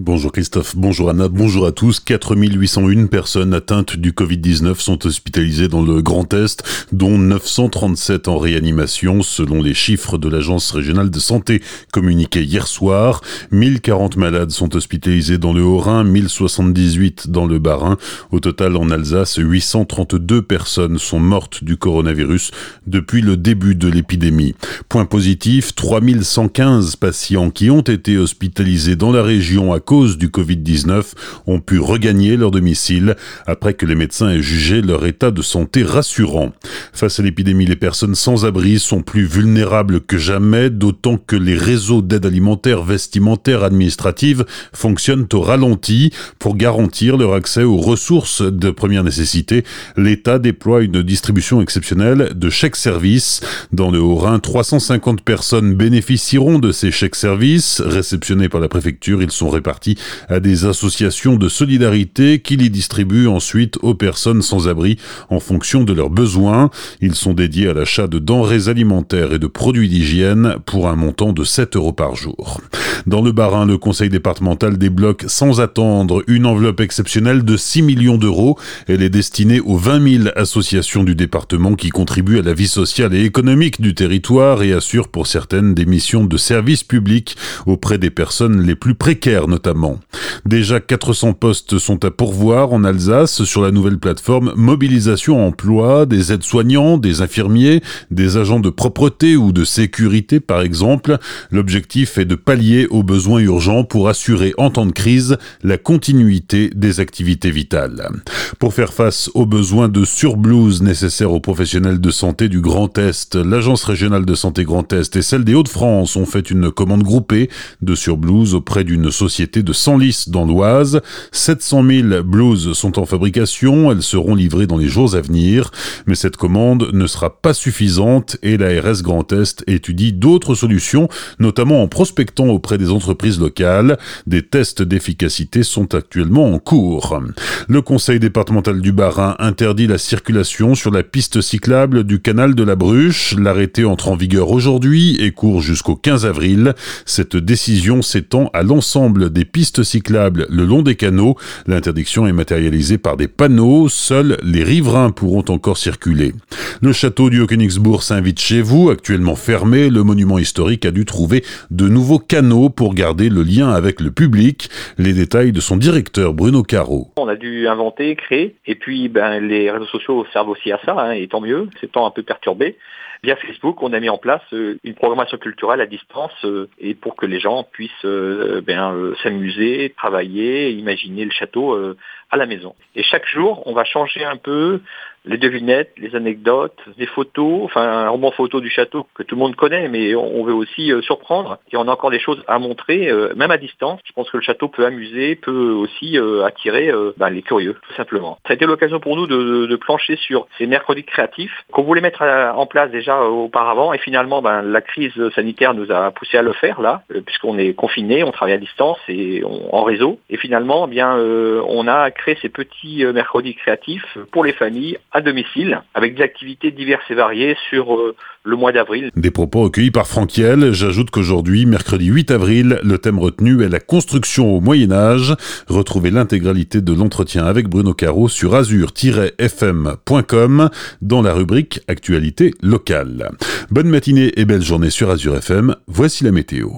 Bonjour Christophe, bonjour Anna, bonjour à tous. 4801 personnes atteintes du Covid-19 sont hospitalisées dans le Grand Est, dont 937 en réanimation, selon les chiffres de l'Agence régionale de santé communiqués hier soir. 1040 malades sont hospitalisés dans le Haut-Rhin, 1078 dans le Bas-Rhin. Au total, en Alsace, 832 personnes sont mortes du coronavirus depuis le début de l'épidémie. Point positif, 3115 patients qui ont été hospitalisés dans la région à cause du Covid-19 ont pu regagner leur domicile après que les médecins aient jugé leur état de santé rassurant. Face à l'épidémie, les personnes sans abri sont plus vulnérables que jamais, d'autant que les réseaux d'aide alimentaire, vestimentaire, administrative fonctionnent au ralenti. Pour garantir leur accès aux ressources de première nécessité, l'État déploie une distribution exceptionnelle de chèques-services. Dans le Haut-Rhin, 350 personnes bénéficieront de ces chèques-services. Réceptionnés par la préfecture, ils sont répartis à des associations de solidarité qui les distribuent ensuite aux personnes sans abri en fonction de leurs besoins. Ils sont dédiés à l'achat de denrées alimentaires et de produits d'hygiène pour un montant de 7 € par jour. Dans le Bas-Rhin, le conseil départemental débloque sans attendre une enveloppe exceptionnelle de 6 millions d'euros. Elle est destinée aux 20 000 associations du département qui contribuent à la vie sociale et économique du territoire et assurent pour certaines des missions de service public auprès des personnes les plus précaires notamment. Déjà 400 postes sont à pourvoir en Alsace sur la nouvelle plateforme Mobilisation Emploi, des aides-soignants, des infirmiers, des agents de propreté ou de sécurité par exemple. L'objectif est de pallier aux besoins urgents pour assurer en temps de crise la continuité des activités vitales. Pour faire face aux besoins de surblouses nécessaires aux professionnels de santé du Grand Est, l'Agence régionale de santé Grand Est et celle des Hauts-de-France ont fait une commande groupée de surblouses auprès d'une société de Senlis dans l'Oise. 700 000 blouses sont en fabrication, elles seront livrées dans les jours à venir, mais cette commande ne sera pas suffisante et l'ARS Grand Est étudie d'autres solutions, notamment en prospectant auprès des entreprises locales. Des tests d'efficacité sont actuellement en cours. Le conseil départemental du Bas-Rhin interdit la circulation sur la piste cyclable du canal de la Bruche. L'arrêté entre en vigueur aujourd'hui et court jusqu'au 15 avril. Cette décision s'étend à l'ensemble des pistes cyclables le long des canaux. L'interdiction est matérialisée par des panneaux. Seuls les riverains pourront encore circuler. Le château du Haut-Königsbourg s'invite chez vous. Actuellement fermé, le monument historique a dû trouver de nouveaux canaux pour garder le lien avec le public. Les détails de son directeur Bruno Caro. On a dû inventer, créer, et puis les réseaux sociaux servent aussi à ça, et tant mieux, c'est temps un peu perturbé. Via Facebook, on a mis en place une programmation culturelle à distance et pour que les gens puissent s'amuser, travailler, imaginer le château à la maison. Et chaque jour, on va changer un peu les devinettes, les anecdotes, des photos, un roman photo du château que tout le monde connaît, mais on veut aussi surprendre. Et on a encore des choses à montrer, même à distance. Je pense que le château peut amuser, peut aussi attirer les curieux, tout simplement. Ça a été l'occasion pour nous de plancher sur ces mercredis créatifs qu'on voulait mettre en place déjà auparavant. Et finalement, la crise sanitaire nous a poussé à le faire, là, puisqu'on est confinés, on travaille à distance et en réseau. Et finalement, on a créer ces petits mercredis créatifs pour les familles à domicile, avec des activités diverses et variées sur le mois d'avril. Des propos recueillis par Franck Hiel. J'ajoute qu'aujourd'hui, mercredi 8 avril, le thème retenu est la construction au Moyen-Âge. Retrouvez l'intégralité de l'entretien avec Bruno Caro sur azure-fm.com dans la rubrique Actualité locale. Bonne matinée et belle journée sur Azure FM. Voici la météo.